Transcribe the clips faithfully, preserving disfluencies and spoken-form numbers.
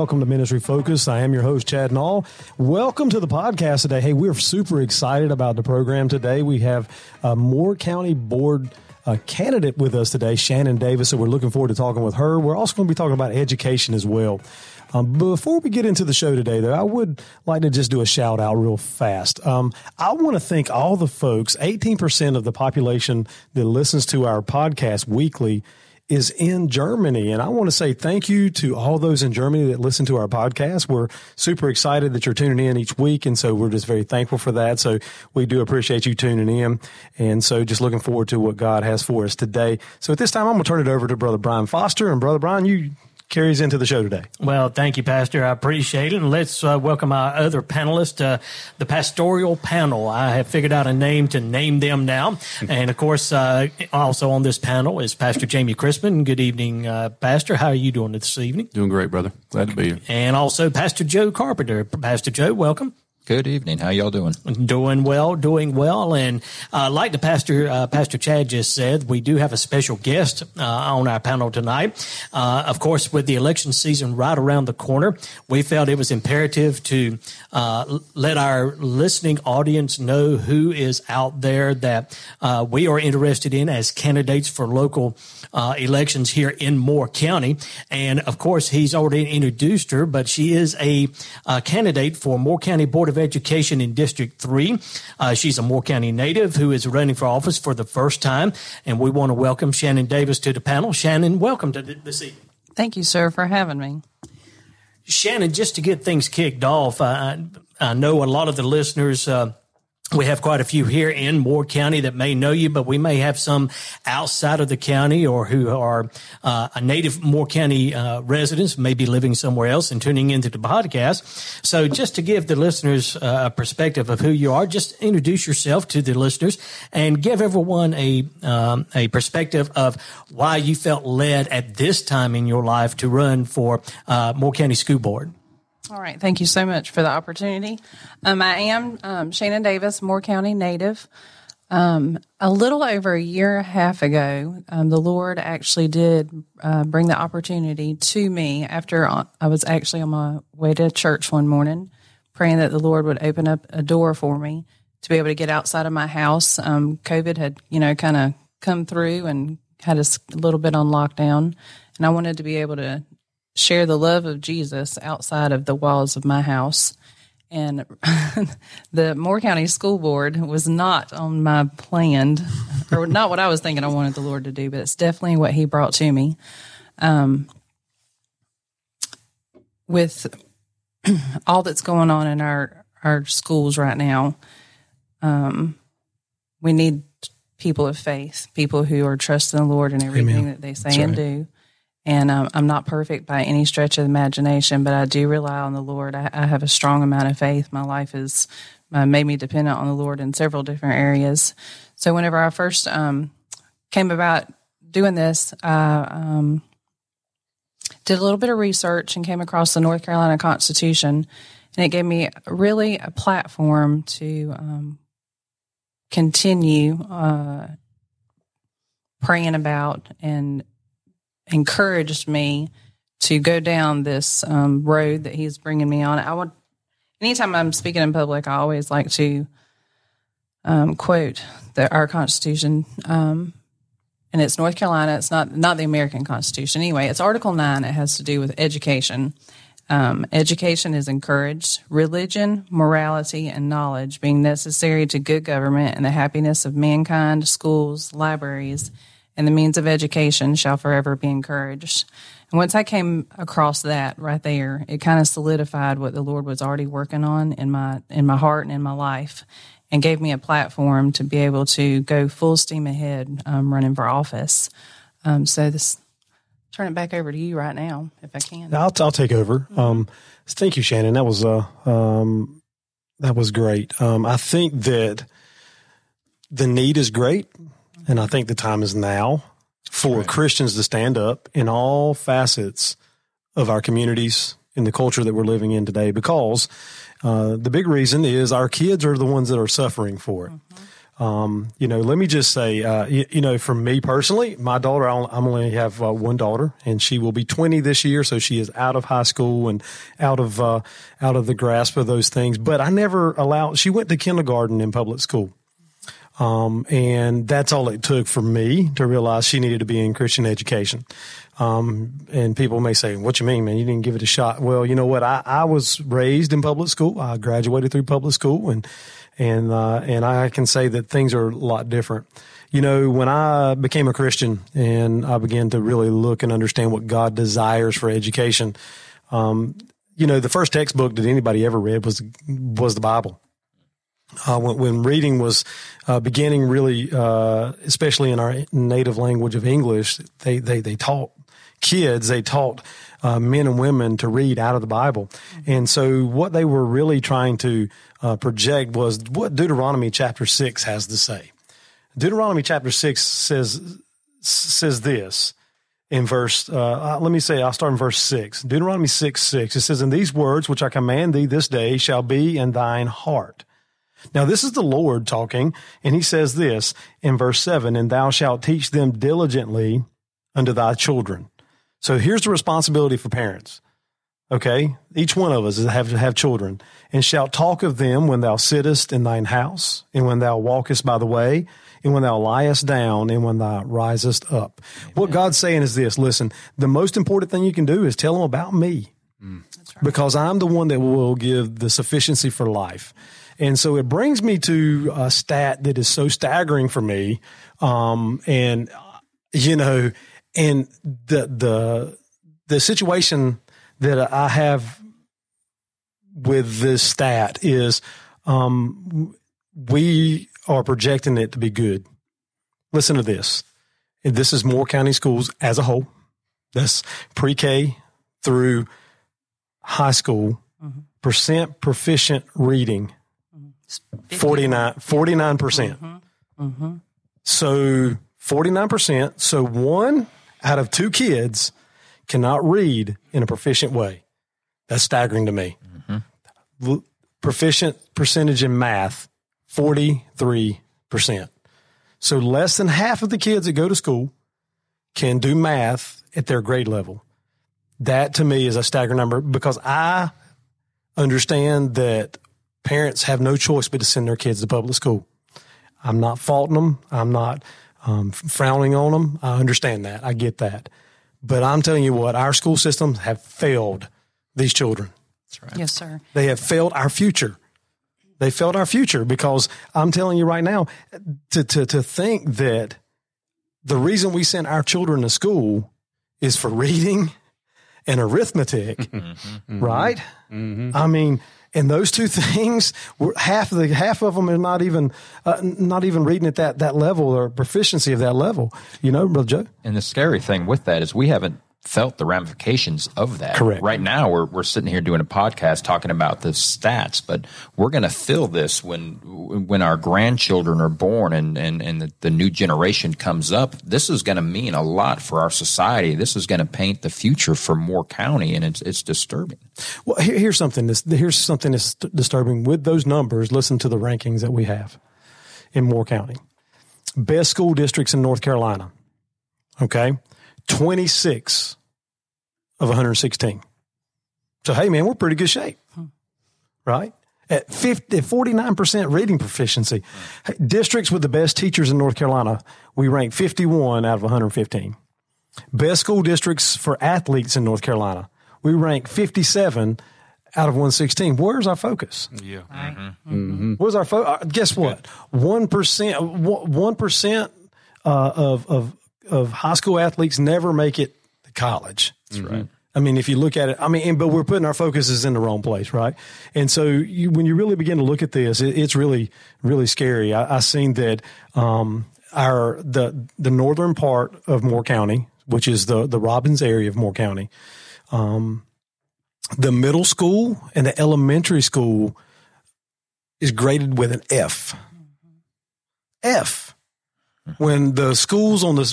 welcome to Ministry Focus. I am your host, Chad Nall. Welcome to the podcast today. Hey, we're super excited about the program today. We have a Moore County Board a candidate with us today, Shannon Davis, so we're looking forward to talking with her. We're also going to be talking about education as well. Um, before we get into the show today, though, I would like to just do a shout out real fast. Um, I want to thank all the folks. eighteen percent of the population that listens to our podcast weekly is in Germany. And I want to say thank you to all those in Germany that listen to our podcast. We're super excited that you're tuning in each week. And so we're just very thankful for that. So we do appreciate you tuning in. And so just looking forward to what God has for us today. So at this time, I'm going to turn it over to Brother Brian Foster. And Brother Brian, you carries into the show today. Well, thank you, Pastor. I appreciate it. And let's uh, welcome our other panelists, uh, the pastoral panel. I have figured out a name to name them now. And, of course, uh, also on this panel is Pastor Jamie Crispin. Good evening, uh, Pastor. How are you doing this evening? Doing great, brother. Glad to be here. And also Pastor Joe Carpenter. Pastor Joe, welcome. Good evening. How y'all doing? Doing well, doing well. And uh, like the pastor, uh, Pastor Chad just said, we do have a special guest uh, on our panel tonight. Uh, of course, with the election season right around the corner, we felt it was imperative to uh, let our listening audience know who is out there that uh, we are interested in as candidates for local uh, elections here in Moore County. And of course, he's already introduced her, but she is a, a candidate for Moore County Board of Education in District three. Uh, she's a Moore County native who is running for office for the first time, and we want to welcome Shannon Davis to the panel. Shannon, welcome to th- this evening. Thank you, sir, for having me. Shannon, just to get things kicked off, I, I know a lot of the listeners uh, – we have quite a few here in Moore County that may know you, but we may have some outside of the county or who are uh, a native Moore County uh, residents, maybe living somewhere else and tuning into the podcast. So just to give the listeners uh, a perspective of who you are, just introduce yourself to the listeners and give everyone a um, a perspective of why you felt led at this time in your life to run for uh, Moore County School Board. All right. Thank you so much for the opportunity. Um, I am um, Shannon Davis, Moore County native. Um, a little over a year and a half ago, um, the Lord actually did uh, bring the opportunity to me after I was actually on my way to church one morning, praying that the Lord would open up a door for me to be able to get outside of my house. Um, COVID had, you know, kind of come through and had us a little bit on lockdown, and I wanted to be able to share the love of Jesus outside of the walls of my house. And the Moore County School Board was not on my planned, or not what I was thinking I wanted the Lord to do, but it's definitely what he brought to me. Um, with all that's going on in our, our schools right now, um, we need people of faith, people who are trusting the Lord in everything Amen. That they say that's and right. do. And um, I'm not perfect by any stretch of the imagination, but I do rely on the Lord. I, I have a strong amount of faith. My life has uh, made me dependent on the Lord in several different areas. So whenever I first um, came about doing this, I um, did a little bit of research and came across the North Carolina Constitution, and it gave me really a platform to um, continue uh, praying about and encouraged me to go down this um, road that he's bringing me on. I would, anytime I'm speaking in public, I always like to um, quote the, our Constitution, um, and it's North Carolina. It's not not the American Constitution. Anyway, it's Article nine. It has to do with education. Um, education is encouraged, religion, morality, and knowledge being necessary to good government and the happiness of mankind, schools, libraries, and the means of education shall forever be encouraged. And once I came across that right there, it kind of solidified what the Lord was already working on in my in my heart and in my life, and gave me a platform to be able to go full steam ahead um, running for office. Um, so this, turn it back over to you right now, if I can. I'll, I'll take over. Um, thank you, Shannon. That was uh, um, that was great. Um, I think that the need is great. And I think the time is now for right. Christians to stand up in all facets of our communities in the culture that we're living in today, because uh, the big reason is our kids are the ones that are suffering for it. Mm-hmm. Um, you know, let me just say, uh, you, you know, for me personally, my daughter, I only have uh, one daughter, and she will be twenty this year. So she is out of high school and out of, uh, out of the grasp of those things. But I never allowed, she went to kindergarten in public school. Um, and that's all it took for me to realize she needed to be in Christian education. Um, and people may say, what you mean, man? You didn't give it a shot. Well, you know what? I, I was raised in public school. I graduated through public school, and, And, uh, and I can say that things are a lot different. You know, when I became a Christian and I began to really look and understand what God desires for education, um, you know, the first textbook that anybody ever read was, was the Bible. Uh, when, when reading was, uh, beginning really, uh, especially in our native language of English, they, they, they taught kids, they taught, uh, men and women to read out of the Bible. And so what they were really trying to, Uh, project was what Deuteronomy chapter six has to say. Deuteronomy chapter six says says this in verse, uh, let me say, I'll start in verse six. Deuteronomy six, six, it says, "And these words which I command thee this day shall be in thine heart." Now this is the Lord talking, and he says this in verse seven, "And thou shalt teach them diligently unto thy children." So here's the responsibility for parents. Okay, each one of us is have to have children, "and shalt talk of them when thou sittest in thine house, and when thou walkest by the way, and when thou liest down, and when thou risest up." Amen. What God's saying is this: listen, the most important thing you can do is tell them about me, mm. right. because I'm the one that will give the sufficiency for life. And so it brings me to a stat that is so staggering for me, um, and you know, and the the the situation that I have with this stat is um, we are projecting it to be good. Listen to this. This is Moore County schools as a whole. That's pre-K through high school. Mm-hmm. Percent proficient reading, forty-nine, forty-nine percent. Mm-hmm. Mm-hmm. So forty-nine percent. So one out of two kids cannot read in a proficient way. That's staggering to me. Mm-hmm. Proficient percentage in math, forty-three percent. So less than half of the kids that go to school can do math at their grade level. That to me is a staggering number, because I understand that parents have no choice but to send their kids to public school. I'm not faulting them. I'm not um, frowning on them. I understand that. I get that. But I'm telling you what, our school systems have failed these children. That's right. Yes, sir. They have failed our future. They failed our future, because I'm telling you right now, to, to, to think that the reason we send our children to school is for reading and arithmetic, mm-hmm, right? Mm-hmm. I mean, and those two things, half of the half of them are not even uh, not even reading at that that level or proficiency of that level. You know, Brother Joe. And the scary thing with that is we haven't felt the ramifications of that. Correct. Right now, we're we're sitting here doing a podcast talking about the stats, but we're going to feel this when when our grandchildren are born and and and the, the new generation comes up. This is going to mean a lot for our society. This is going to paint the future for Moore County, and it's it's disturbing. Well, here, here's something that's here's something that's disturbing with those numbers. Listen to the rankings that we have in Moore County, best school districts in North Carolina. Okay. twenty-six of one hundred sixteen. So, hey, man, we're pretty good shape, right? At fifty, forty-nine percent reading proficiency. Hey, districts with the best teachers in North Carolina, we rank fifty-one out of one hundred fifteen. Best school districts for athletes in North Carolina, we rank fifty-seven out of one hundred sixteen. Where's our focus? Yeah. Mm-hmm. Mm-hmm. Where's our focus? Guess what? one percent, one percent uh, of, of, of high school athletes never make it to college. That's right. I mean, if you look at it, I mean, and, but we're putting our focuses in the wrong place, right? And so you, when you really begin to look at this, it, it's really, really scary. I, I seen that um, our the the northern part of Moore County, which is the the Robbins area of Moore County, um, the middle school and the elementary school is graded with an F. F. When the schools on the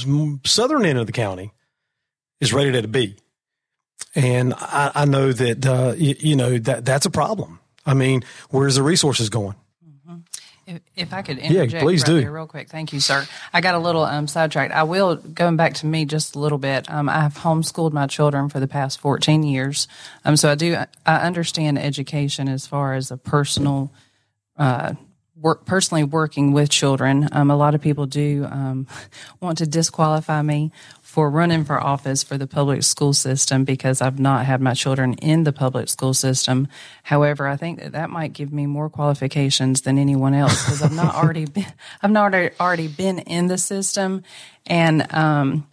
southern end of the county is rated at a B. And I, I know that, uh, you, you know, that that's a problem. I mean, where's the resources going? Mm-hmm. If, if I could interject yeah, please right do. There real quick. Thank you, sir. I got a little um, sidetracked. I will, going back to me just a little bit, um, I've homeschooled my children for the past fourteen years. Um, so I do, I understand education as far as a personal, uh, work, personally working with children. Um, a lot of people do um, want to disqualify me for running for office for the public school system because I've not had my children in the public school system. However, I think that that might give me more qualifications than anyone else because I've not already been, I've not already been in the system, and um,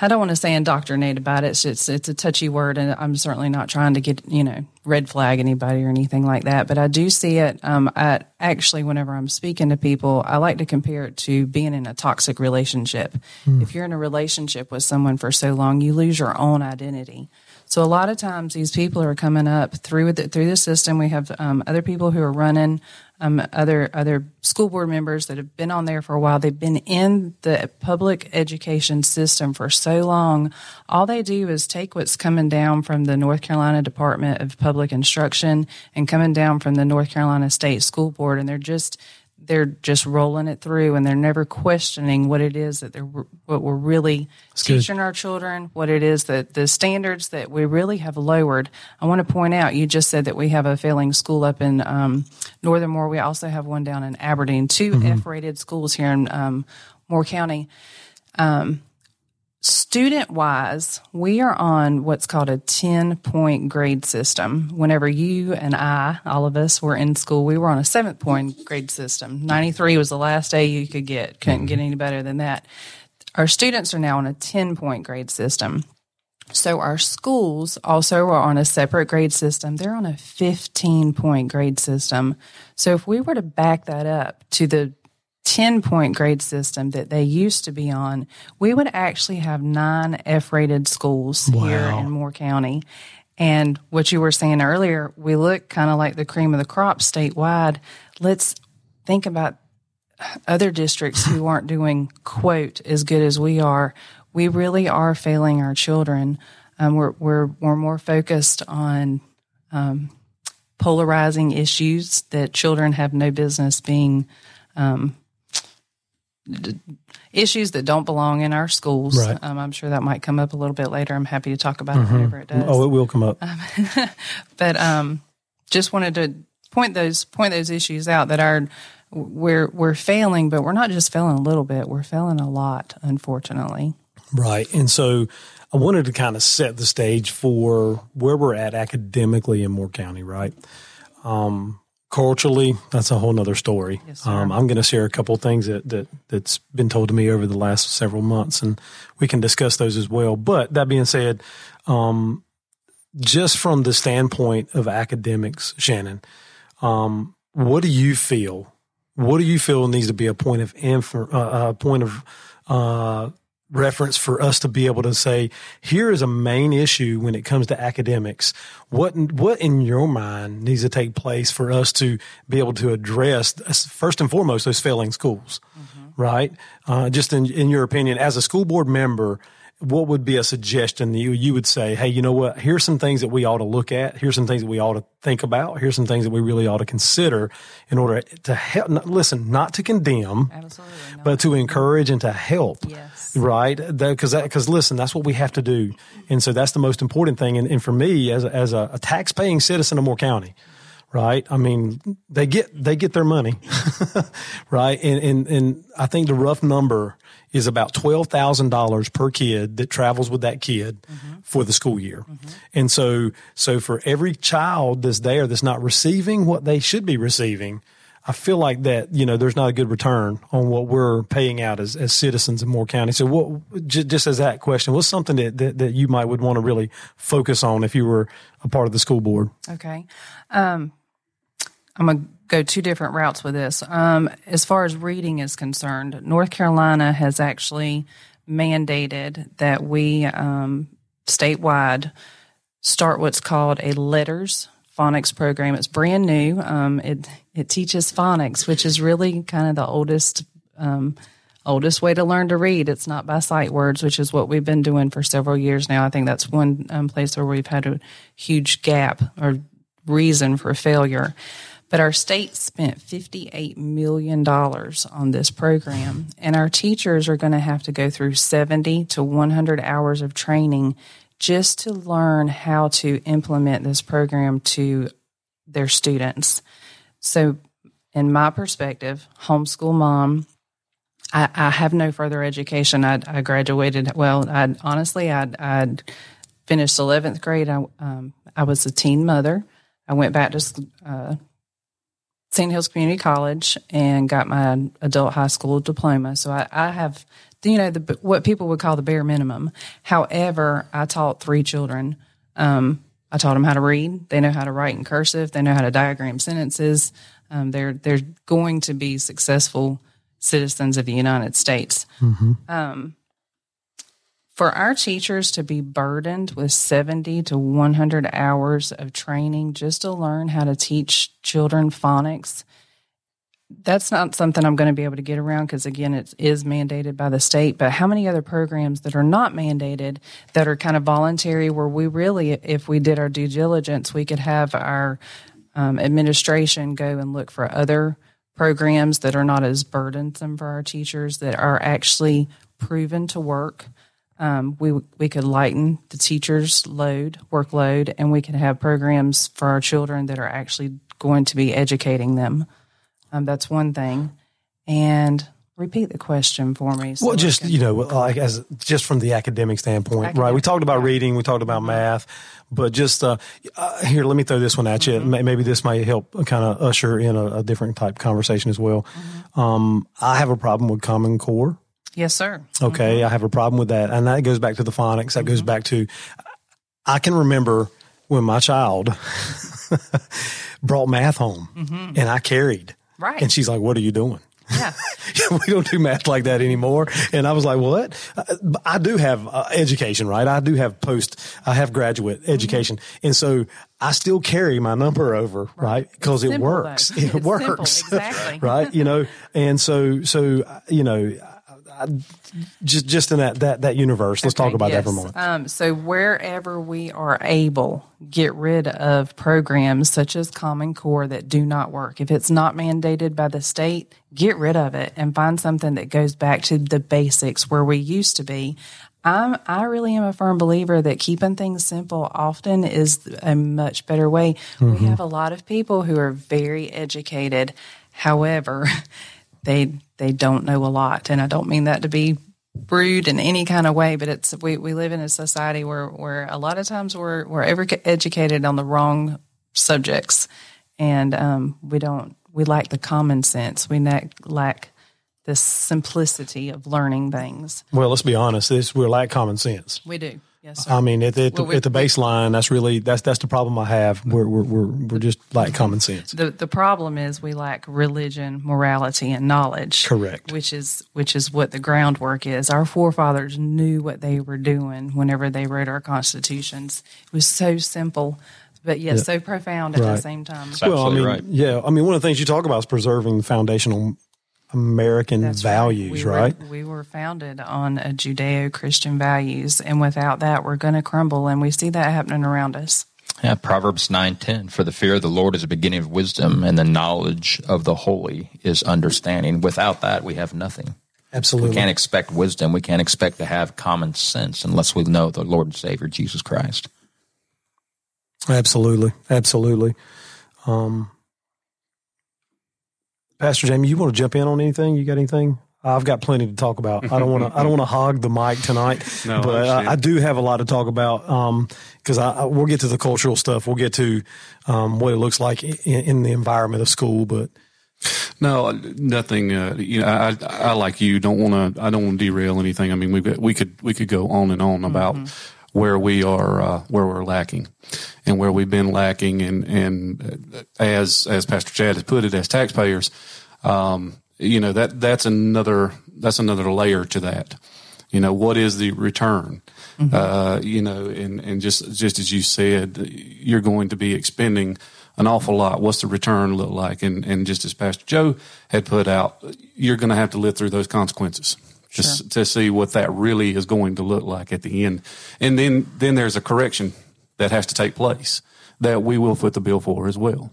I don't want to say indoctrinate about it. It's, it's it's a touchy word, and I'm certainly not trying to get you know red flag anybody or anything like that. But I do see it. Um, I actually, whenever I'm speaking to people, I like to compare it to being in a toxic relationship. Mm. If you're in a relationship with someone for so long, you lose your own identity. So a lot of times, these people are coming up through the, through the system. We have um, other people who are running. Um, other other school board members that have been on there for a while, they've been in the public education system for so long. All they do is take what's coming down from the North Carolina Department of Public Instruction and coming down from the North Carolina State School Board, and they're just they're just rolling it through, and they're never questioning what it is that they're what we're really That's teaching good. Our children, what it is that the standards that we really have lowered. I want to point out, you just said that we have a failing school up in um, Northern Moore. We also have one down in Aberdeen, two mm-hmm. F-rated schools here in um, Moore County. Um, Student-wise, we are on what's called a ten-point grade system. Whenever you and I, all of us, were in school, we were on a seven-point grade system. ninety-three was the last A you could get. Couldn't get any better than that. Our students are now on a ten-point grade system. So our schools also are on a separate grade system. They're on a fifteen-point grade system. So if we were to back that up to the ten-point grade system that they used to be on, we would actually have nine F-rated schools wow. here in Moore County. And what you were saying earlier, we look kind of like the cream of the crop statewide. Let's think about other districts who aren't doing, quote, as good as we are. We really are failing our children. Um, we're, we're, we're more focused on um, polarizing issues that children have no business being um issues that don't belong in our schools. Right. Um, I'm sure that might come up a little bit later. I'm happy to talk about mm-hmm. it whenever it does. Oh, it will come up. Um, but um, just wanted to point those point those issues out that are we're we're failing, but we're not just failing a little bit. We're failing a lot, unfortunately. Right, and so I wanted to kind of set the stage for where we're at academically in Moore County. Right. Um, Culturally, that's a whole nother story. Yes, um, I'm going to share a couple of things that, that, that's been told to me over the last several months, and we can discuss those as well. But that being said, um, just from the standpoint of academics, Shannon, um, what do you feel? What do you feel needs to be a point of inf- uh, a point of uh, reference for us to be able to say, here is a main issue when it comes to academics. What, what in your mind needs to take place for us to be able to address, first and foremost, those failing schools, mm-hmm. right? Uh, just in, in your opinion, as a school board member, what would be a suggestion that you, you would say, hey, you know what, here's some things that we ought to look at. Here's some things that we ought to think about. Here's some things that we really ought to consider in order to help, not, listen, not to condemn, Absolutely not. But to encourage and to help, yes. right? Because, because listen, that's what we have to do. And so that's the most important thing. And, and for me, as, a, as a, a tax-paying citizen of Moore County, right? I mean, they get they get their money, right? And, and and I think the rough number is about twelve thousand dollars per kid that travels with that kid mm-hmm. for the school year. Mm-hmm. And so so for every child that's there that's not receiving what they should be receiving, I feel like that, you know, there's not a good return on what we're paying out as, as citizens of Moore County. So what, just, just as that question, what's something that, that, that you might would want to really focus on if you were a part of the school board? Okay. Um I'm going to go two different routes with this. Um, as far as reading is concerned, North Carolina has actually mandated that we um, statewide start what's called a letters phonics program. It's brand new. Um, it it teaches phonics, which is really kind of the oldest um oldest way to learn to read. It's not by sight words, which is what we've been doing for several years now. I think that's one um, place where we've had a huge gap or reason for failure. But our state spent fifty-eight million dollars on this program, and our teachers are going to have to go through seventy to one hundred hours of training just to learn how to implement this program to their students. So in my perspective, homeschool mom, I, I have no further education. I, I graduated, well, I honestly, I I finished eleventh grade. I, um, I was a teen mother. I went back to uh, Sand Hills Community College and got my adult high school diploma. So I, I have, you know, the, what people would call the bare minimum. However, I taught three children. Um, I taught them how to read. They know how to write in cursive. They know how to diagram sentences. Um, they're they're going to be successful citizens of the United States. Mm-hmm. Um, for our teachers to be burdened with seventy to one hundred hours of training just to learn how to teach children phonics, that's not something I'm going to be able to get around because, again, it is mandated by the state. But how many other programs that are not mandated, that are kind of voluntary, where we really, if we did our due diligence, we could have our um, administration go and look for other programs that are not as burdensome for our teachers, that are actually proven to work. Um, we we could lighten the teachers' load, workload, and we could have programs for our children that are actually going to be educating them. Um, that's one thing. And repeat the question for me. So well, just, can, you know, like as just from the academic standpoint, academic, right? We talked about reading, we talked about math, but just uh, uh, here, let me throw this one at you. Mm-hmm. Maybe this might help kind of usher in a, a different type of conversation as well. Mm-hmm. Um, I have a problem with Common Core. Yes, sir. Okay. Mm-hmm. I have a problem with that. And that goes back to the phonics. That mm-hmm. goes back to, I can remember when my child brought math home mm-hmm. and I carried. Right. And she's like, "What are you doing?" Yeah. We don't do math like that anymore. And I was like, what? I do have uh, education, right? I do have post, I have graduate mm-hmm. education. And so I still carry my number over, right? Because right? it works. Though. It it's works. Simple. Exactly. Right. You know, and so, so, you know, I, just just in that, that, that universe. Let's okay, talk about yes. that for a moment. Um, so wherever we are able, get rid of programs such as Common Core that do not work. If it's not mandated by the state, get rid of it and find something that goes back to the basics where we used to be. I'm, I really am a firm believer that keeping things simple often is a much better way. Mm-hmm. We have a lot of people who are very educated. However, they they don't know a lot, and I don't mean that to be rude in any kind of way, but it's we, we live in a society where, where a lot of times we're we're over-educated on the wrong subjects, and um, we don't we lack the common sense. We lack the simplicity of learning things. Well, let's be honest, this we lack common sense. We do. Yes, sir. I mean, at, at, well, the, we, at the baseline, that's really that's that's the problem I have. We're we're we're, we're just lack common sense. The the problem is we lack religion, morality, and knowledge. Correct. Which is which is what the groundwork is. Our forefathers knew what they were doing whenever they wrote our constitutions. It was so simple, but yet yeah. so profound at right. the same time. That's well, I mean, right. yeah. I mean, one of the things you talk about is preserving foundational American That's values, right? We, right? Were, we were founded on a Judeo-Christian values, and without that, we're going to crumble, and we see that happening around us. Yeah, Proverbs nine ten: "For the fear of the Lord is the beginning of wisdom, and the knowledge of the holy is understanding." Without that, we have nothing. Absolutely. We can't expect wisdom. We can't expect to have common sense unless we know the Lord and Savior, Jesus Christ. Absolutely. Absolutely. Um Pastor Jamie, you want to jump in on anything? You got anything? I've got plenty to talk about. I don't want to. I don't want to hog the mic tonight, no, but I, I do have a lot to talk about because um, I, I we'll get to the cultural stuff. We'll get to um, what it looks like in, in the environment of school. But no, nothing. Uh, you know, I, I like you. Don't want to. I don't want to derail anything. I mean, we we could we could go on and on about mm-hmm. where we are, uh, where we're lacking, and where we've been lacking, and and as as Pastor Chad has put it, as taxpayers, um, you know that that's another that's another layer to that. You know, what is the return? Mm-hmm. Uh, you know, and and just just as you said, you're going to be expending an awful lot. What's the return look like? And and just as Pastor Joe had put out, you're going to have to live through those consequences. Just sure. to see what that really is going to look like at the end, and then then there's a correction that has to take place that we will foot the bill for as well.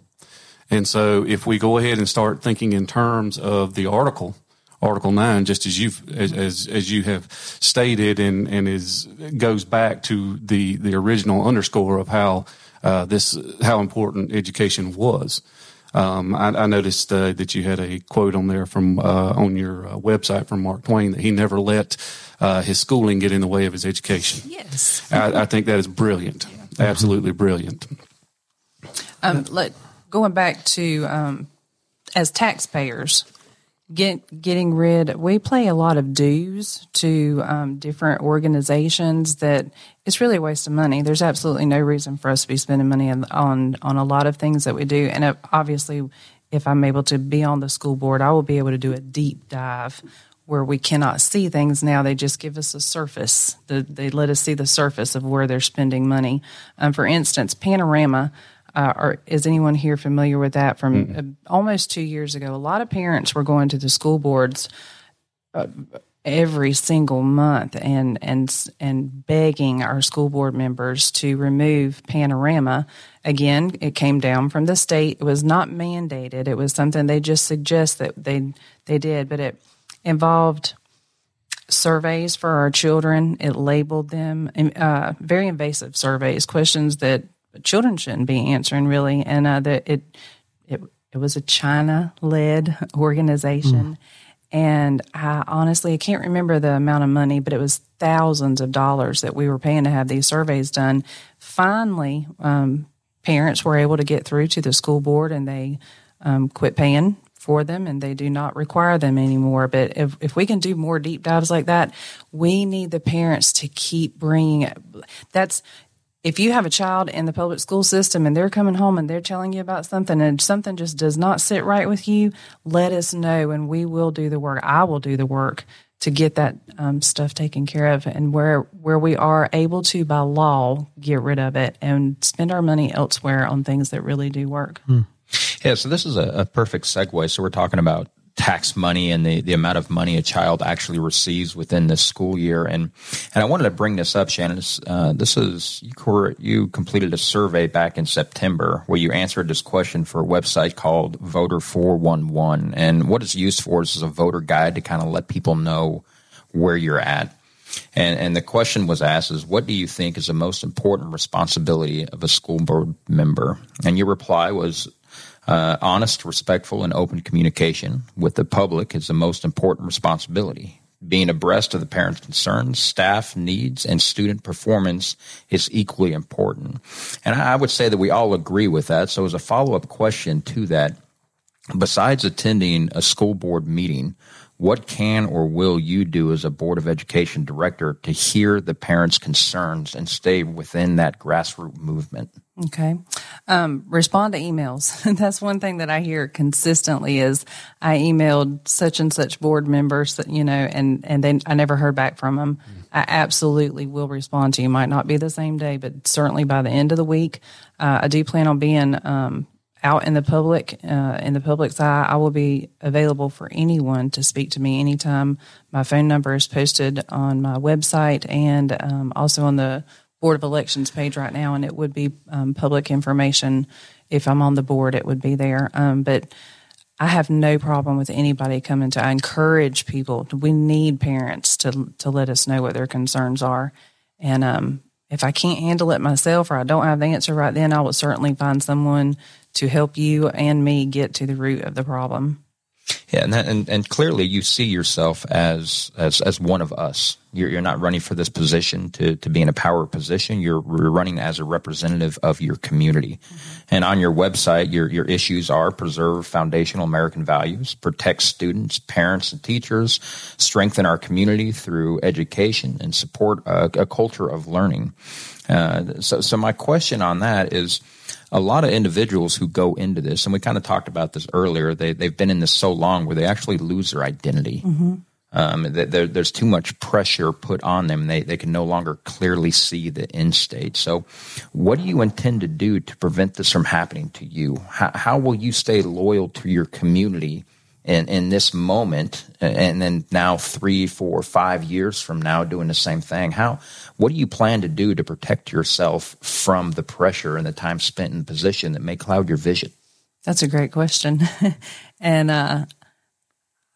And so if we go ahead and start thinking in terms of the article, Article nine, just as you've as as, as you have stated, and and is goes back to the the original underscore of how uh, this how important education was. Um, I, I noticed uh, that you had a quote on there from uh, on your uh, website from Mark Twain that he never let uh, his schooling get in the way of his education. Yes, I, I think that is brilliant, yeah. Absolutely brilliant. Um, look, going back to um, as taxpayers. Get getting rid. We pay a lot of dues to um, different organizations that it's really a waste of money. There's absolutely no reason for us to be spending money on on, on a lot of things that we do. And obviously, if I'm able to be on the school board, I will be able to do a deep dive where we cannot see things now. They just give us a surface. The, they let us see the surface of where they're spending money. Um, for instance, Panorama. Uh, or is anyone here familiar with that? From mm-hmm. uh, almost two years ago, a lot of parents were going to the school boards uh, every single month and and and begging our school board members to remove Panorama. Again, it came down from the state. It was not mandated. It was something they just suggest that they they did, but it involved surveys for our children. It labeled them uh, very invasive surveys, questions that children shouldn't be answering, really, and uh, that it it it was a China-led organization, mm. and I honestly I can't remember the amount of money, but it was thousands of dollars that we were paying to have these surveys done. Finally, um, parents were able to get through to the school board, and they um, quit paying for them, and they do not require them anymore. But if if we can do more deep dives like that, we need the parents to keep bringing. That's. If you have a child in the public school system and they're coming home and they're telling you about something and something just does not sit right with you, let us know and we will do the work. I will do the work to get that um, stuff taken care of, and where where we are able to, by law, get rid of it and spend our money elsewhere on things that really do work. Hmm. Yeah, so this is a, a perfect segue. So we're talking about tax money and the, the amount of money a child actually receives within this school year. And and I wanted to bring this up, Shannon. Uh, this is, you, cor- you completed a survey back in September where you answered this question for a website called Voter four one one. And what it's used for is a voter guide to kind of let people know where you're at. And and the question was asked is, what do you think is the most important responsibility of a school board member? And your reply was, Uh, honest, respectful, and open communication with the public is the most important responsibility. Being abreast of the parents' concerns, staff needs, and student performance is equally important. And I would say that we all agree with that. So as a follow-up question to that, besides attending a school board meeting, what can or will you do as a Board of Education director to hear the parents' concerns and stay within that grassroots movement? Okay. Um, respond to emails. That's one thing that I hear consistently is I emailed such and such board members that, you know, and, and then I never heard back from them. Mm-hmm. I absolutely will respond to you. Might not be the same day, but certainly by the end of the week. Uh, I do plan on being, um, out in the public, uh, in the public's eye. I will be available for anyone to speak to me anytime. My phone number is posted on my website and um, also on the Board of Elections page right now, and it would be um, public information. If I'm on the board, it would be there. Um, but I have no problem with anybody coming to. I encourage people. We need parents to to let us know what their concerns are. And um, if I can't handle it myself or I don't have the answer right then, I will certainly find someone to help you and me get to the root of the problem. Yeah, and, that, and and clearly you see yourself as as as one of us. You're, you're not running for this position to, to be in a power position. You're, you're running as a representative of your community. Mm-hmm. And on your website, your your issues are preserve foundational American values, protect students, parents, and teachers, strengthen our community through education, and support a, a culture of learning. Uh, so, so my question on that is, a lot of individuals who go into this, and we kind of talked about this earlier, they, they've been in this so long where they actually lose their identity. Mm-hmm. Um, there, there's too much pressure put on them. They, they can no longer clearly see the end state. So what do you intend to do to prevent this from happening to you? How, how will you stay loyal to your community in, in this moment, and then now three, four, five years from now doing the same thing? How? What do you plan to do to protect yourself from the pressure and the time spent in a position that may cloud your vision? That's a great question. And uh,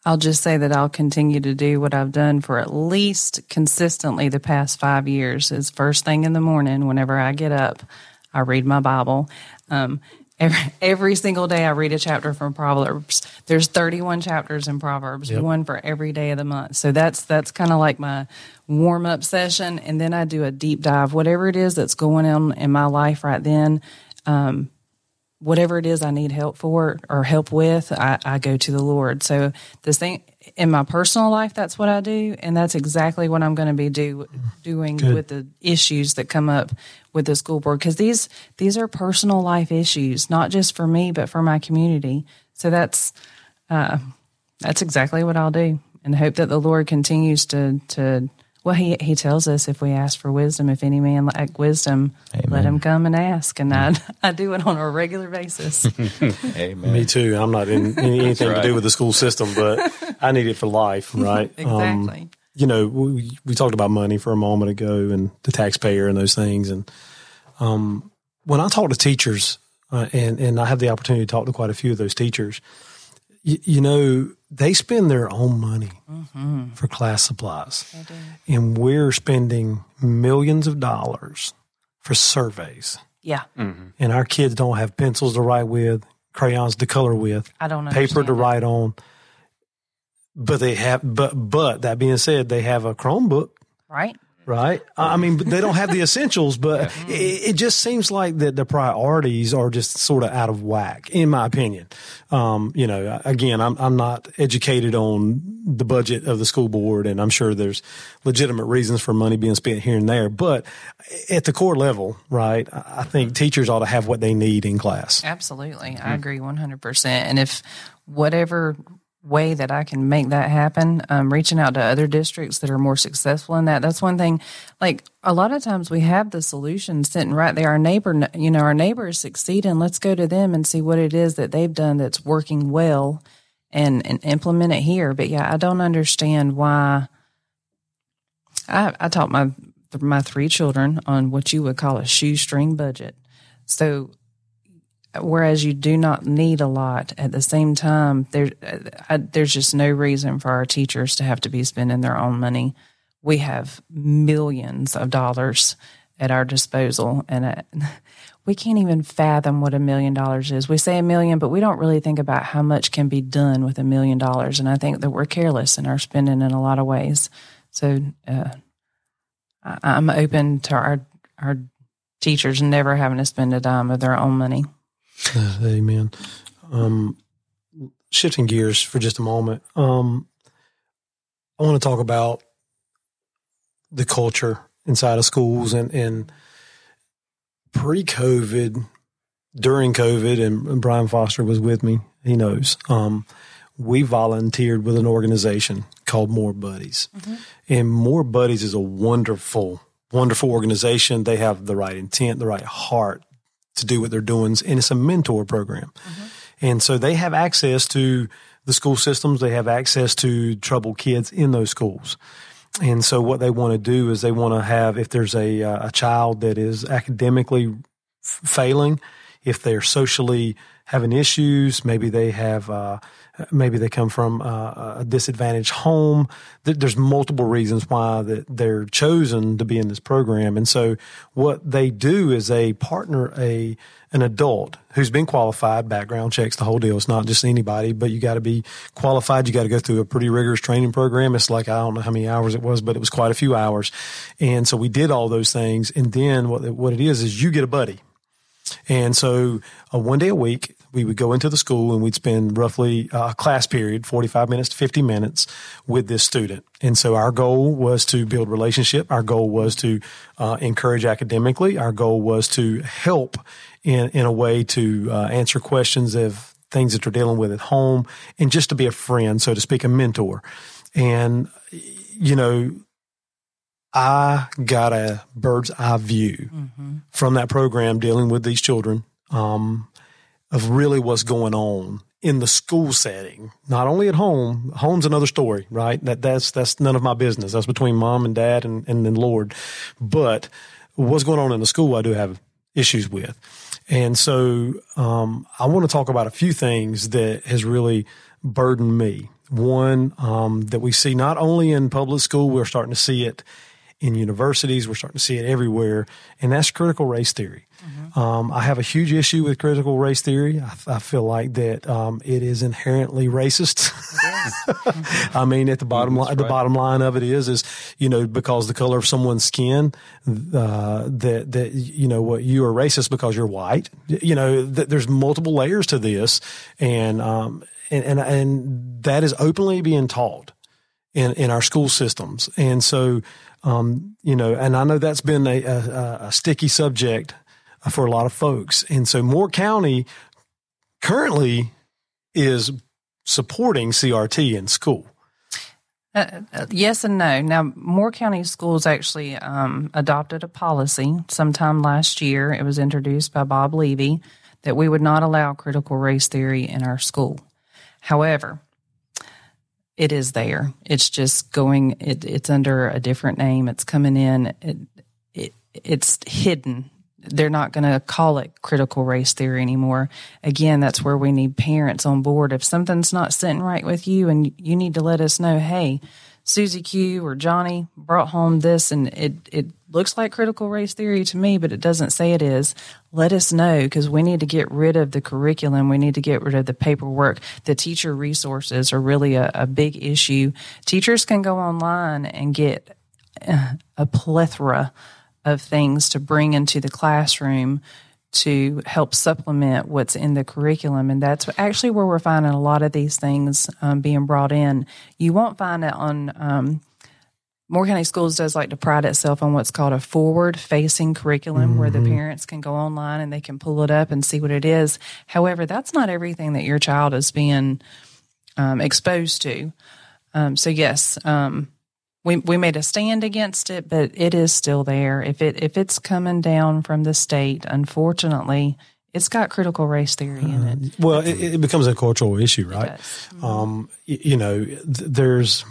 I'll just say that I'll continue to do what I've done for at least consistently the past five years is first thing in the morning, whenever I get up, I read my Bible. Um, every, every single day I read a chapter from Proverbs. There's thirty-one chapters in Proverbs, yep. One for every day of the month. So that's that's kind of like my warm-up session. And then I do a deep dive, whatever it is that's going on in my life right then. Um, whatever it is I need help for or help with, I, I go to the Lord. So this thing in my personal life, that's what I do. And that's exactly what I'm going to be do, doing Good. With the issues that come up with the school board. Because these, these are personal life issues, not just for me, but for my community. So that's, uh, that's exactly what I'll do, and hope that the Lord continues to, to, well, he he tells us if we ask for wisdom, if any man lack wisdom, Amen. Let him come and ask. And I, I do it on a regular basis. Amen. Me too. I'm not in anything right. to do with the school system, but I need it for life, right? Exactly. Um, you know, we, we talked about money for a moment ago and the taxpayer and those things. And um, when I talk to teachers, uh, and, and I have the opportunity to talk to quite a few of those teachers, you, you know, they spend their own money mm-hmm. for class supplies. And we're spending millions of dollars for surveys. Yeah. Mm-hmm. And our kids don't have pencils to write with, crayons to color with, I don't paper to write that. on. But they have, but, but that being said, they have a Chromebook. Right. Right. I mean, they don't have the essentials, but yeah. it, it just seems like that the priorities are just sort of out of whack, in my opinion. Um, you know, again, I'm, I'm not educated on the budget of the school board, and I'm sure there's legitimate reasons for money being spent here and there. But at the core level, right, I think teachers ought to have what they need in class. Absolutely. Mm-hmm. I agree one hundred percent. And if whatever way that I can make that happen, um, reaching out to other districts that are more successful in that. That's one thing. Like a lot of times we have the solution sitting right there. Our neighbor, you know, our neighbors succeed, and let's go to them and see what it is that they've done that's working well and, and implement it here. But yeah, I don't understand why I, I taught my, my three children on what you would call a shoestring budget. So whereas you do not need a lot, at the same time, there, I, there's just no reason for our teachers to have to be spending their own money. We have millions of dollars at our disposal, and I, we can't even fathom what a million dollars is. We say a million, but we don't really think about how much can be done with a million dollars, and I think that we're careless in our spending in a lot of ways. So uh, I, I'm open to our, our teachers never having to spend a dime of their own money. Uh, amen. Um, shifting gears for just a moment. Um, I want to talk about the culture inside of schools and, and pre-COVID, during COVID, and, and Brian Foster was with me. He knows. Um, we volunteered with an organization called Moore Buddies. Mm-hmm. And Moore Buddies is a wonderful, wonderful organization. They have the right intent, the right heart to do what they're doing, and it's a mentor program. Mm-hmm. And so they have access to the school systems. They have access to troubled kids in those schools. And so what they want to do is they want to have, if there's a a child that is academically f- failing, if they're socially having issues, maybe they have, uh, maybe they come from a, a disadvantaged home. There's multiple reasons why that they're chosen to be in this program. And so what they do is they partner a an adult who's been qualified, background checks, the whole deal. It's not just anybody, but you got to be qualified. You got to go through a pretty rigorous training program. It's like, I don't know how many hours it was, but it was quite a few hours. And so we did all those things. And then what what it is is you get a buddy. And so uh, one day a week, we would go into the school and we'd spend roughly a uh, class period, forty-five minutes to fifty minutes with this student. And so our goal was to build relationship. Our goal was to uh, encourage academically. Our goal was to help in, in a way to uh, answer questions of things that they're dealing with at home, and just to be a friend, so to speak, a mentor. And, you know, I got a bird's eye view mm-hmm. from that program dealing with these children um, of really what's going on in the school setting, not only at home. Home's another story, right? That that's that's none of my business. That's between mom and dad and and the Lord. But what's going on in the school, I do have issues with. And so um, I want to talk about a few things that has really burdened me. One, um, that we see not only in public school, we're starting to see it in universities, we're starting to see it everywhere, and that's critical race theory. Mm-hmm. Um, I have a huge issue with critical race theory. I, I feel like that um, it is inherently racist. It is. Mm-hmm. I mean, at the bottom line, right. the bottom line of it is, is you know, because the color of someone's skin, uh, that that you know what you are racist because you're white. You know, th- there's multiple layers to this, and um, and and and that is openly being taught in in our school systems, and so. Um, you know, and I know that's been a, a, a sticky subject for a lot of folks. And so Moore County currently is supporting C R T in school. Uh, uh, yes and no. Now, Moore County Schools actually um, adopted a policy sometime last year. It was introduced by Bob Levy that we would not allow critical race theory in our school. However, it is there. It's just going, it, it's under a different name. It's coming in. It, it It's hidden. They're not going to call it critical race theory anymore. Again, that's where we need parents on board. If something's not sitting right with you and you need to let us know, hey, Susie Q or Johnny brought home this and it, it looks like critical race theory to me, but it doesn't say it is. Let us know because we need to get rid of the curriculum. We need to get rid of the paperwork. The teacher resources are really a, a big issue. Teachers can go online and get a plethora of things to bring into the classroom to help supplement what's in the curriculum. And that's actually where we're finding a lot of these things um, being brought in. You won't find it on um, Moore County Schools does like to pride itself on what's called a forward-facing curriculum mm-hmm. where the parents can go online and they can pull it up and see what it is. However, that's not everything that your child is being um, exposed to. Um, so, yes, um, We we made a stand against it, but it is still there. If it if it's coming down from the state, unfortunately, it's got critical race theory in it. Uh, well, it, it becomes a cultural issue, right? It does. Mm-hmm. Um, you know, th- there's.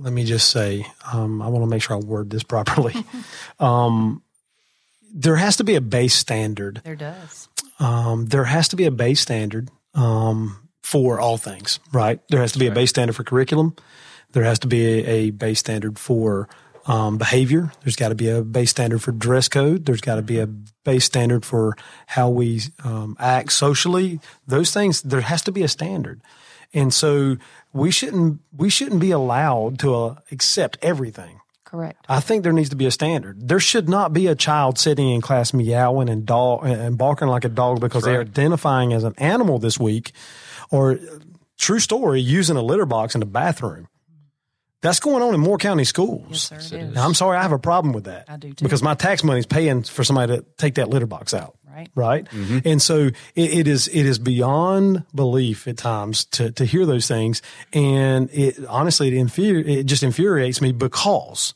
Let me just say, um, I want to make sure I word this properly. um, there has to be a base standard. There does. Um, there has to be a base standard um, for all things, right? There has to be That's a right. base standard for curriculum. There has to be a, a base standard for um, behavior. There's got to be a base standard for dress code. There's got to be a base standard for how we um, act socially. Those things, there has to be a standard. And so we shouldn't we shouldn't be allowed to uh, accept everything. Correct. I think there needs to be a standard. There should not be a child sitting in class meowing and dog and barking like a dog because Correct. They're identifying as an animal this week, or true story, using a litter box in the bathroom. That's going on in Moore County Schools. Yes, sir, it is. Now, I'm sorry, I have a problem with that. I do too. Because my tax money is paying for somebody to take that litter box out. Right. Right. Mm-hmm. And so it, it is it is beyond belief at times to, to hear those things. And it honestly, it, infuri- it just infuriates me because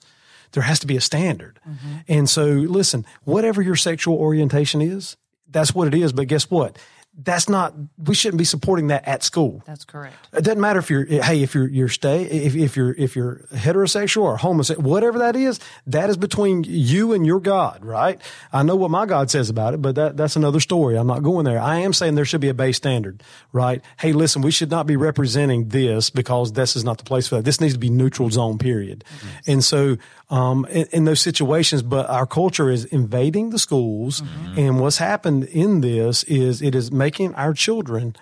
there has to be a standard. Mm-hmm. And so, listen, whatever your sexual orientation is, that's what it is. But guess what? That's not. We shouldn't be supporting that at school. That's correct. It doesn't matter if you're. Hey, if you're you're stay. If if you're if you're heterosexual or homosexual, whatever that is, that is between you and your God, right? I know what my God says about it, but that that's another story. I'm not going there. I am saying there should be a base standard, right? Hey, listen, we should not be representing this because this is not the place for that. This needs to be neutral zone, period. Mm-hmm. And so, um, in, in those situations, but our culture is invading the schools, mm-hmm. and what's happened in this is it is. Making our children,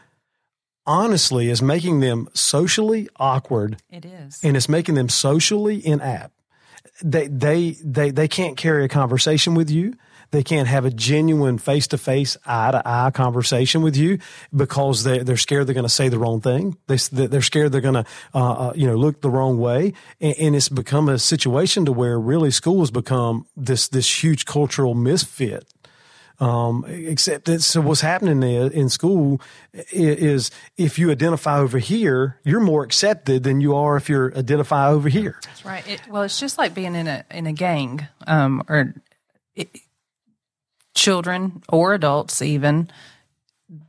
honestly, is making them socially awkward. It is. And it's making them socially inapt. They they they they can't carry a conversation with you. They can't have a genuine face-to-face, eye-to-eye conversation with you because they, they're scared they're going to say the wrong thing. They, they're scared they're going to, uh, uh, you know, look the wrong way. And, and it's become a situation to where really school has become this this huge cultural misfit. Um, except that so what's happening in school is if you identify over here, you're more accepted than you are if you identify over here. That's right. It, well, it's just like being in a in a gang, um, or it, children or adults even.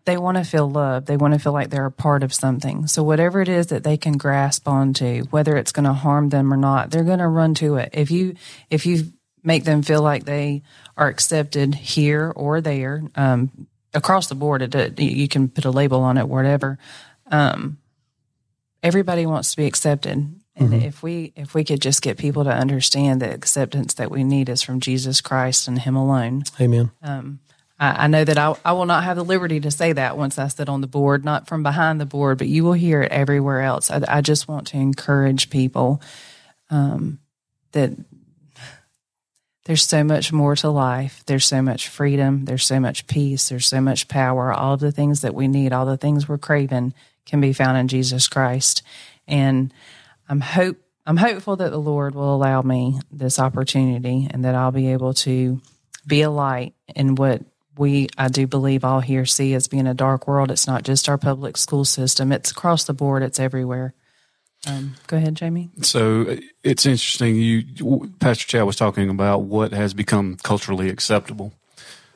They want to feel loved. They want to feel like they're a part of something. So whatever it is that they can grasp onto, whether it's going to harm them or not, they're going to run to it. If you if you make them feel like they are accepted here or there, um, across the board. It, you can put a label on it, whatever. Um, everybody wants to be accepted. And mm-hmm. if we if we could just get people to understand the acceptance that we need is from Jesus Christ and Him alone. Amen. Um, I, I know that I, I will not have the liberty to say that once I sit on the board, not from behind the board, but you will hear it everywhere else. I, I just want to encourage people um, that there's so much more to life. There's so much freedom. There's so much peace. There's so much power. All of the things that we need, all the things we're craving can be found in Jesus Christ. And I'm hope I'm hopeful that the Lord will allow me this opportunity and that I'll be able to be a light in what we, I do believe, all here see as being a dark world. It's not just our public school system. It's across the board. It's everywhere. Um, go ahead, Jamie. So it's interesting. You, Pastor Chad was talking about what has become culturally acceptable,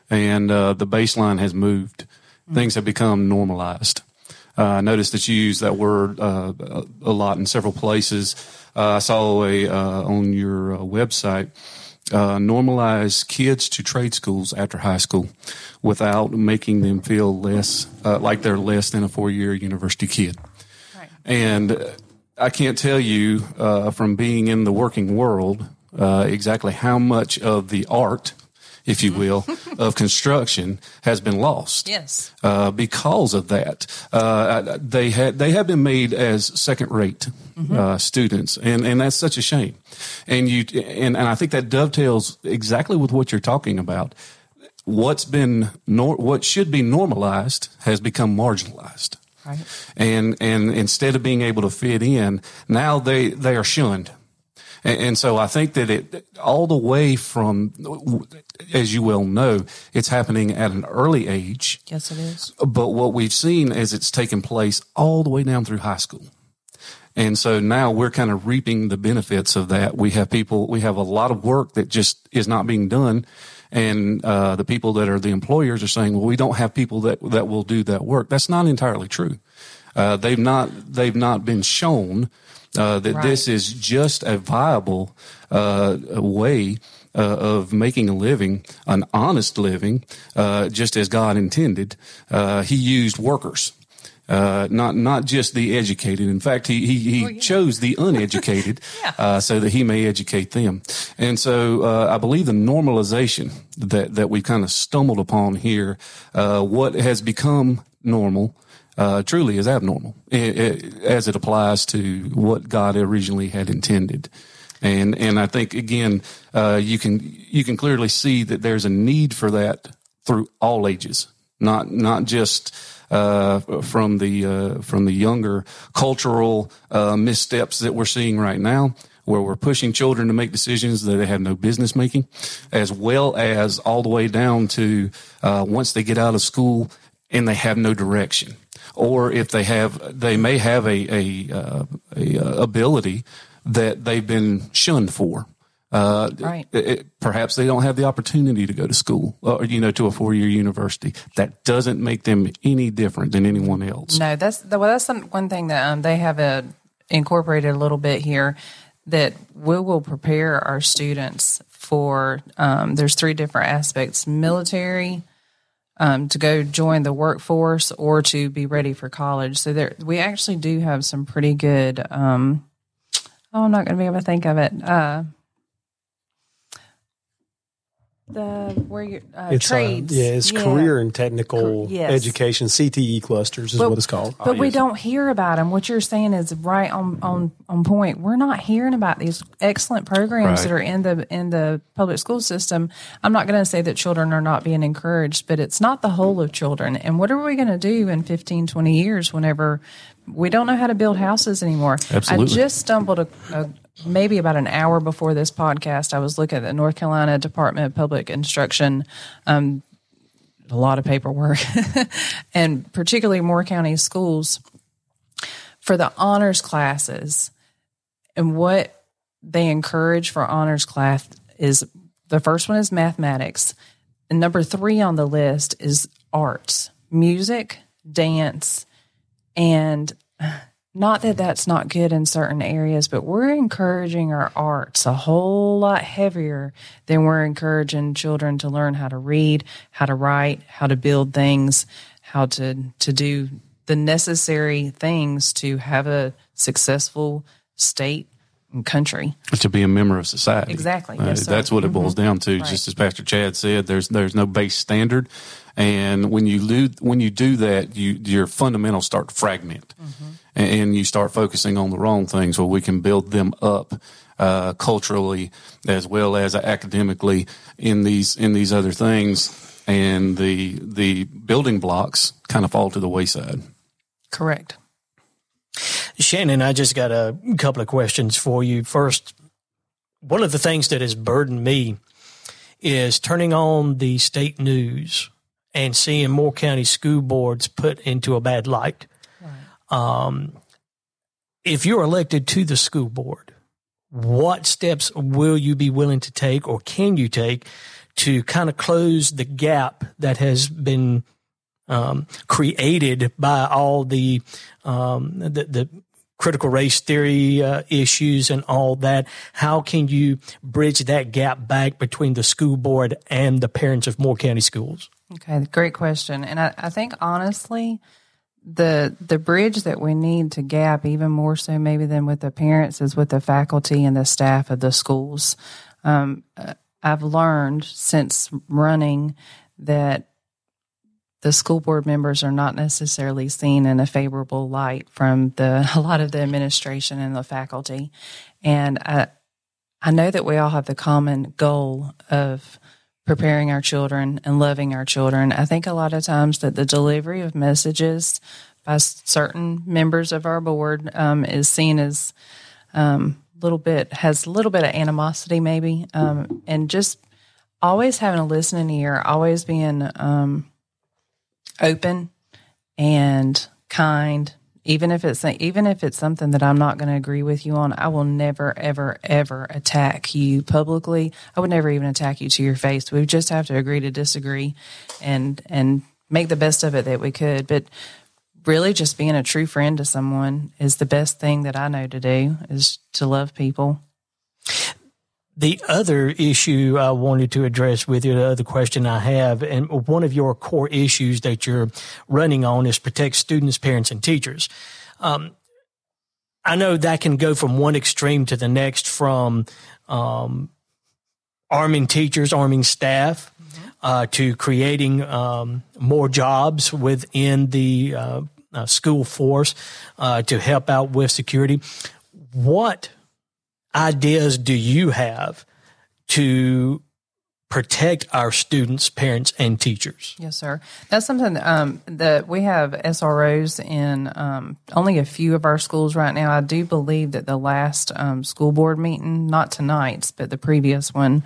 and uh, the baseline has moved. Mm-hmm. Things have become normalized. Uh, I noticed that you use that word uh, a lot in several places. Uh, I saw a, uh, on your uh, website, uh, normalize kids to trade schools after high school without making them feel less uh, like they're less than a four-year university kid. Right. And I can't tell you uh, from being in the working world uh, exactly how much of the art, if you will, of construction has been lost. Yes, uh, because of that, uh, they had they have been made as second-rate mm-hmm. uh, students, and, and that's such a shame. And you and, and I think that dovetails exactly with what you're talking about. What's been nor, what should be normalized has become marginalized, right. and and instead of being able to fit in, now they, they are shunned. And so I think that it all the way from, as you well know, it's happening at an early age. Yes, it is. But what we've seen is it's taken place all the way down through high school. And so now we're kind of reaping the benefits of that. We have people, we have a lot of work that just is not being done. And uh, the people that are the employers are saying, well, we don't have people that, that will do that work. That's not entirely true. Uh, they've not, they've not been shown Uh, that right. this is just a viable uh, way uh, of making a living, an honest living, uh, just as God intended. Uh, he used workers, uh, not not just the educated. In fact, he he, he oh, yeah. chose the uneducated yeah. uh, so that he may educate them. And so uh, I believe the normalization that, that we kind of stumbled upon here, uh, what has become normal, Uh, truly is abnormal it, it, as it applies to what God originally had intended. And and I think, again, uh, you can you can clearly see that there's a need for that through all ages, not not just uh, from the uh, from the younger cultural uh, missteps that we're seeing right now, where we're pushing children to make decisions that they have no business making, as well as all the way down to uh, once they get out of school and they have no direction. Or if they have, they may have a, a, uh, a ability that they've been shunned for. Uh, right. it, it, perhaps they don't have the opportunity to go to school, or, you know, to a four-year university. That doesn't make them any different than anyone else. No, that's well, that's some, one thing that um, they have uh, incorporated a little bit here, that we will prepare our students for. Um, there's three different aspects: military. Um, to go join the workforce, or to be ready for college. So there, we actually do have some pretty good, um, oh, I'm not going to be able to think of it. Uh, the where you uh, trades. Uh, yeah, it's yeah. career and technical Co- yes. education, C T E clusters is but, what it's called. But oh, yes. we don't hear about them. What you're saying is right on, on, on point. We're not hearing about these excellent programs right. that are in the in the public school system. I'm not going to say that children are not being encouraged, but it's not the whole of children. And what are we going to do in fifteen, twenty years whenever we don't know how to build houses anymore? Absolutely. I just stumbled a, a maybe about an hour before this podcast, I was looking at the North Carolina Department of Public Instruction, um, a lot of paperwork, and particularly Moore County schools for the honors classes. And what they encourage for honors class is the first one is mathematics. And number three on the list is arts, music, dance, and Not that that's not good in certain areas, but we're encouraging our arts a whole lot heavier than we're encouraging children to learn how to read, how to write, how to build things, how to, to do the necessary things to have a successful state and country. To be a member of society. Exactly. Uh, yes, that's what it boils mm-hmm. down to. Right. Just as Pastor Chad said, there's there's no base standard. And when you lose, when you do that, you your fundamentals start to fragment. Mm-hmm. And you start focusing on the wrong things. Well, we can build them up uh, culturally as well as academically in these in these other things, and the the building blocks kind of fall to the wayside. Correct. Shannon, I just got a couple of questions for you. First, one of the things that has burdened me is turning on the state news and seeing Moore County school boards put into a bad light. Um, if you're elected to the school board, what steps will you be willing to take or can you take to kind of close the gap that has been um, created by all the, um, the, the critical race theory uh, issues and all that? How can you bridge that gap back between the school board and the parents of Moore County schools? Okay, great question. And I, I think honestly, The the bridge that we need to gap, even more so maybe than with the parents, is with the faculty and the staff of the schools. Um, I've learned since running that the school board members are not necessarily seen in a favorable light from the a lot of the administration and the faculty. And I, I know that we all have the common goal of preparing our children and loving our children. I think a lot of times that the delivery of messages by certain members of our board um, is seen as a um, little bit, has a little bit of animosity maybe, um, and just always having a listening ear, always being um, open and kind. Even if it's even if it's something that I'm not going to agree with you on, I will never, ever, ever attack you publicly. I would never even attack you to your face. We just have to agree to disagree, and and make the best of it that we could. But really, just being a true friend to someone is the best thing that I know to do, is to love people. The other issue I wanted to address with you, the other question I have, and one of your core issues that you're running on is protect students, parents, and teachers. Um, I know that can go from one extreme to the next, from um, arming teachers, arming staff, mm-hmm. uh, to creating um, more jobs within the uh, uh, school force uh, to help out with security. What ideas do you have to protect our students, parents, and teachers? Yes, sir. That's something um, that we have S R Os in um, only a few of our schools right now. I do believe that the last um, school board meeting, not tonight's, but the previous one,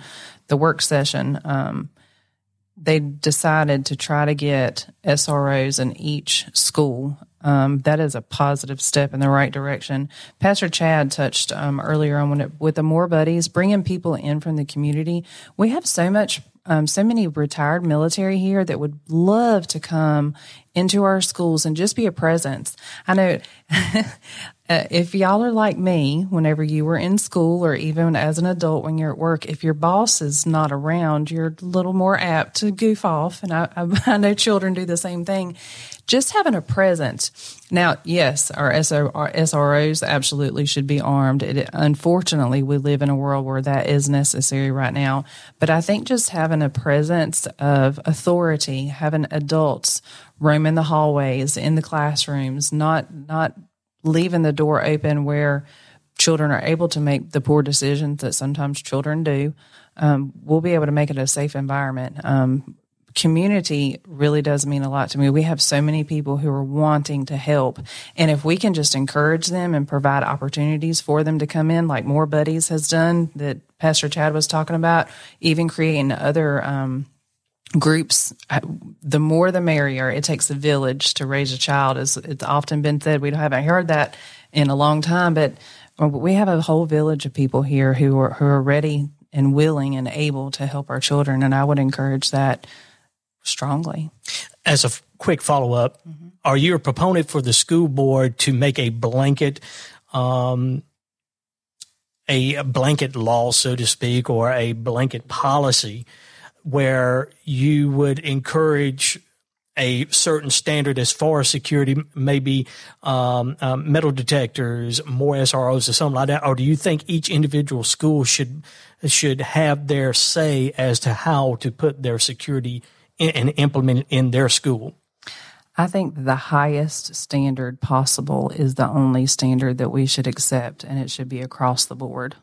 the work session, um, they decided to try to get S R Os in each school. Um, that is a positive step in the right direction. Pastor Chad touched um, earlier on when it, with the Moore Buddies, bringing people in from the community. We have so much, um, so many retired military here that would love to come into our schools and just be a presence. I know if y'all are like me, whenever you were in school or even as an adult when you're at work, if your boss is not around, you're a little more apt to goof off. And I, I, I know children do the same thing. Just having a presence. Now, yes, our S R Os absolutely should be armed. It, unfortunately, we live in a world where that is necessary right now. But I think just having a presence of authority, having adults roaming the hallways, in the classrooms, not not leaving the door open where children are able to make the poor decisions that sometimes children do, um, we'll be able to make it a safe environment. Um Community really does mean a lot to me. We have so many people who are wanting to help. And if we can just encourage them and provide opportunities for them to come in, like Moore Buddies has done, that Pastor Chad was talking about, even creating other um, groups, the more the merrier. It takes a village to raise a child, as it's often been said. We haven't heard that in a long time, but we have a whole village of people here who are, who are ready and willing and able to help our children. And I would encourage that strongly. As a quick follow-up. Mm-hmm. Are you a proponent for the school board to make a blanket um, a blanket law, so to speak, or a blanket policy where you would encourage a certain standard as far as security, maybe um, uh, metal detectors, more S R Os or something like that? Or do you think each individual school should should have their say as to how to put their security in, and implement it in their school? I think the highest standard possible is the only standard that we should accept, and it should be across the board.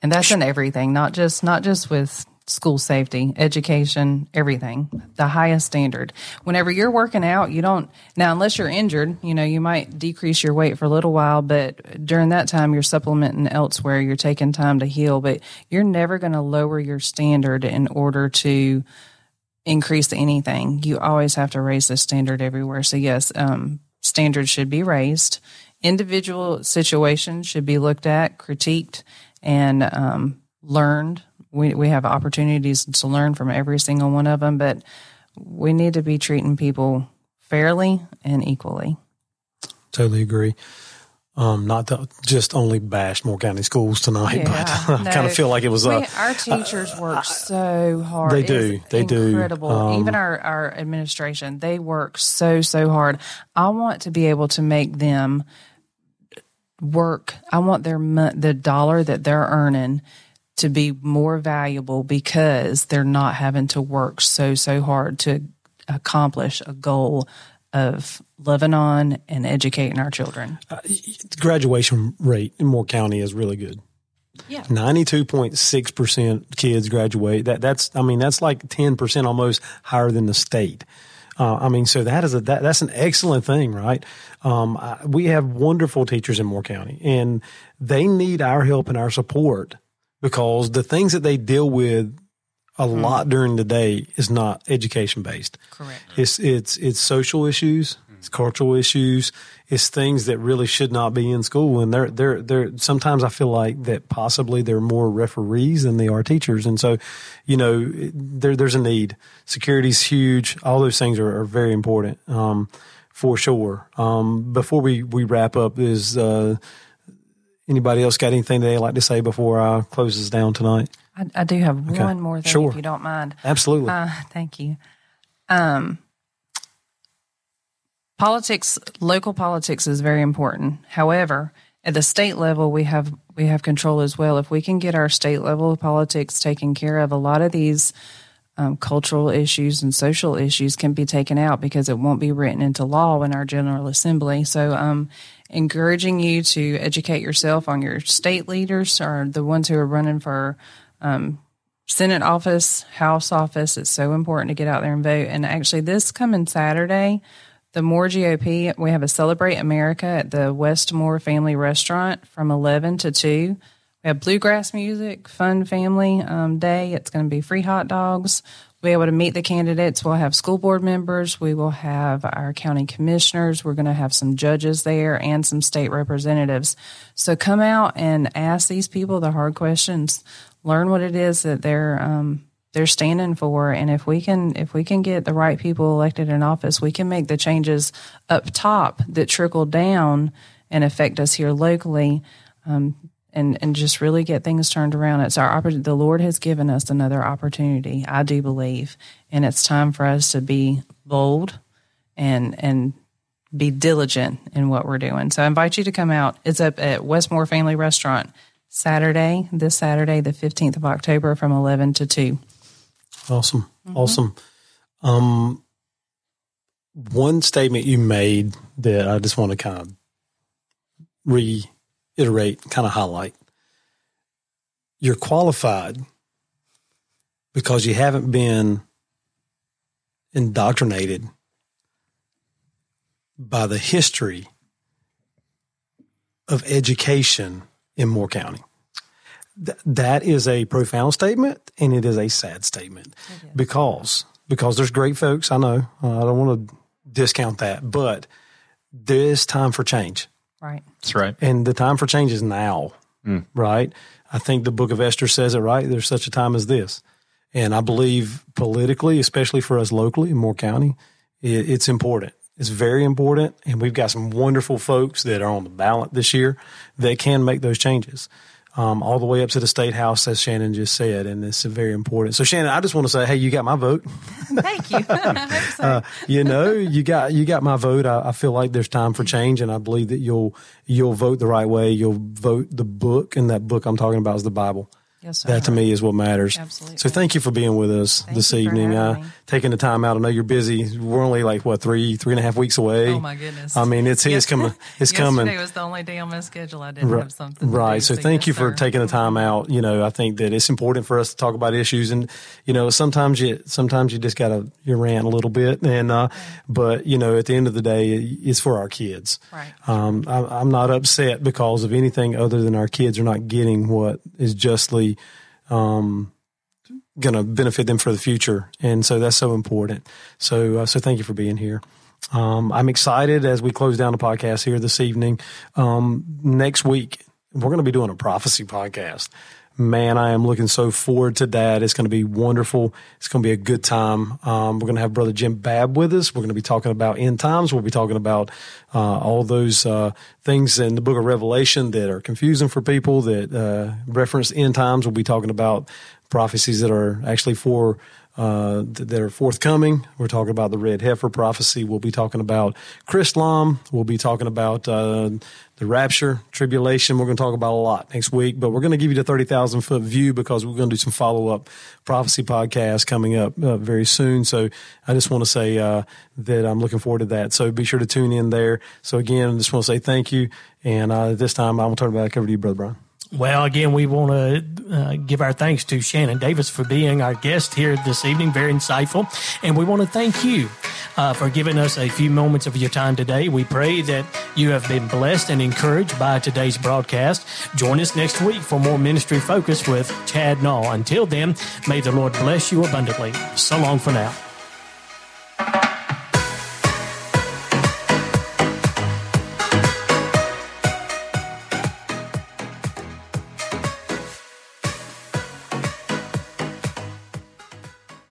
And that's in everything, not just not just with school safety, education, everything, the highest standard. Whenever you're working out, you don't, now unless you're injured, you know, you might decrease your weight for a little while, but during that time you're supplementing elsewhere, you're taking time to heal, but you're never going to lower your standard in order to increase anything. You always have to raise the standard everywhere. So yes, um, standards should be raised. Individual situations should be looked at, critiqued, and um, learned. We we have opportunities to learn from every single one of them, but we need to be treating people fairly and equally. Totally agree. Um, not to just only bash Moore County schools tonight, yeah, but I no, kind of feel like it was. Uh, we, our teachers uh, work so hard. They do. They incredible. do. Incredible. Um, Even our, our administration, they work so, so hard. I want to be able to make them work. I want their the dollar that they're earning to be more valuable because they're not having to work so, so hard to accomplish a goal of loving on and educating our children. Uh, graduation rate in Moore County is really good. Yeah. ninety-two point six percent kids graduate. That that's I mean that's like ten percent almost higher than the state. Uh, I mean, so that is a that, that's an excellent thing, right? Um, I, we have wonderful teachers in Moore County, and they need our help and our support, because the things that they deal with a mm-hmm. lot during the day is not education based. Correct. It's it's it's social issues, mm-hmm. it's cultural issues, it's things that really should not be in school. And they're they're they're sometimes I feel like that possibly they're more referees than they are teachers. And so, you know, there there's a need. Security's huge. All those things are, are very important, um, for sure. Um, before we we wrap up, is uh, anybody else got anything they'd like to say before I close this down tonight? I, I do have okay. one more thing, sure. if you don't mind. Absolutely. Uh, thank you. Um, politics, local politics is very important. However, at the state level, we have we have control as well. If we can get our state level politics taken care of, a lot of these um, cultural issues and social issues can be taken out because it won't be written into law in our General Assembly. So, um encouraging you to educate yourself on your state leaders or the ones who are running for um, Senate office, House office. It's so important to get out there and vote. And actually this coming Saturday, the Moore G O P, we have a Celebrate America at the Westmore Family Restaurant from eleven to two. We have bluegrass music, fun family um, day. It's going to be free hot dogs. We'll be able to meet the candidates. We'll have school board members. We will have our county commissioners. We're going to have some judges there and some state representatives. So come out and ask these people the hard questions. Learn what it is that they're um, they're standing for. And if we can if we can get the right people elected in office, we can make the changes up top that trickle down and affect us here locally. Um, And and just really get things turned around. It's our opportunity. The Lord has given us another opportunity, I do believe, and it's time for us to be bold and and be diligent in what we're doing. So I invite you to come out. It's up at Westmore Family Restaurant Saturday, this Saturday, the fifteenth of October, from eleven to two. Awesome, mm-hmm. awesome. Um, one statement you made that I just want to kind of re. iterate, kind of highlight. You're qualified because you haven't been indoctrinated by the history of education in Moore County. Th- that is a profound statement, and it is a sad statement because because there's great folks. I know. Uh, I don't want to discount that, but there's time for change. Right. That's right. And the time for change is now, mm. right? I think the Book of Esther says it right. There's such a time as this. And I believe politically, especially for us locally in Moore County, it, it's important. It's very important, and we've got some wonderful folks that are on the ballot this year that can make those changes, um, all the way up to the State House, as Shannon just said, and it's very important. So, Shannon, I just want to say, hey, you got my vote. Thank you. I hope so. uh, you know, you got you got my vote. I, I feel like there's time for change, and I believe that you'll you'll vote the right way. You'll vote the book, and that book I'm talking about is the Bible. Yes, sir. That to me is what matters. Absolutely. So thank you for being with us thank this evening, uh, taking the time out. I know you're busy. We're only like, what, three, three and a half weeks away. Oh, my goodness. I mean, it's, yes. it's coming. It's Yesterday coming. Yesterday was the only day on my schedule I didn't right. have something to Right. do, so, so thank yes, you for sir. taking the time out. You know, I think that it's important for us to talk about issues. And, you know, sometimes you sometimes you just got to you rant a little bit. and uh, right. But, you know, at the end of the day, it's for our kids. Right. Um, I, I'm not upset because of anything other than our kids are not getting what is justly Um, going to benefit them for the future. And so that's so important. So, uh, so thank you for being here. Um, I'm excited as we close down the podcast here this evening. Um, next week, we're going to be doing a prophecy podcast. Man, I am looking so forward to that. It's going to be wonderful. It's going to be a good time. Um, we're going to have Brother Jim Babb with us. We're going to be talking about end times. We'll be talking about uh, all those uh, things in the book of Revelation that are confusing for people that uh, reference end times. We'll be talking about prophecies that are actually for Uh, that are forthcoming. We're talking about the Red Heifer prophecy. We'll be talking about Chrislam. We'll be talking about uh, the rapture, tribulation. We're going to talk about a lot next week, but we're going to give you the thirty thousand foot view because we're going to do some follow-up prophecy podcasts coming up uh, very soon. So I just want to say uh, that I'm looking forward to that. So be sure to tune in there. So again, I just want to say thank you. And uh, this time I'm going to turn it back over to you, Brother Brian. Well, again, we want to uh, give our thanks to Shannon Davis for being our guest here this evening. Very insightful. And we want to thank you uh, for giving us a few moments of your time today. We pray that you have been blessed and encouraged by today's broadcast. Join us next week for more Ministry Focus with Chad Nall. Until then, may the Lord bless you abundantly. So long for now.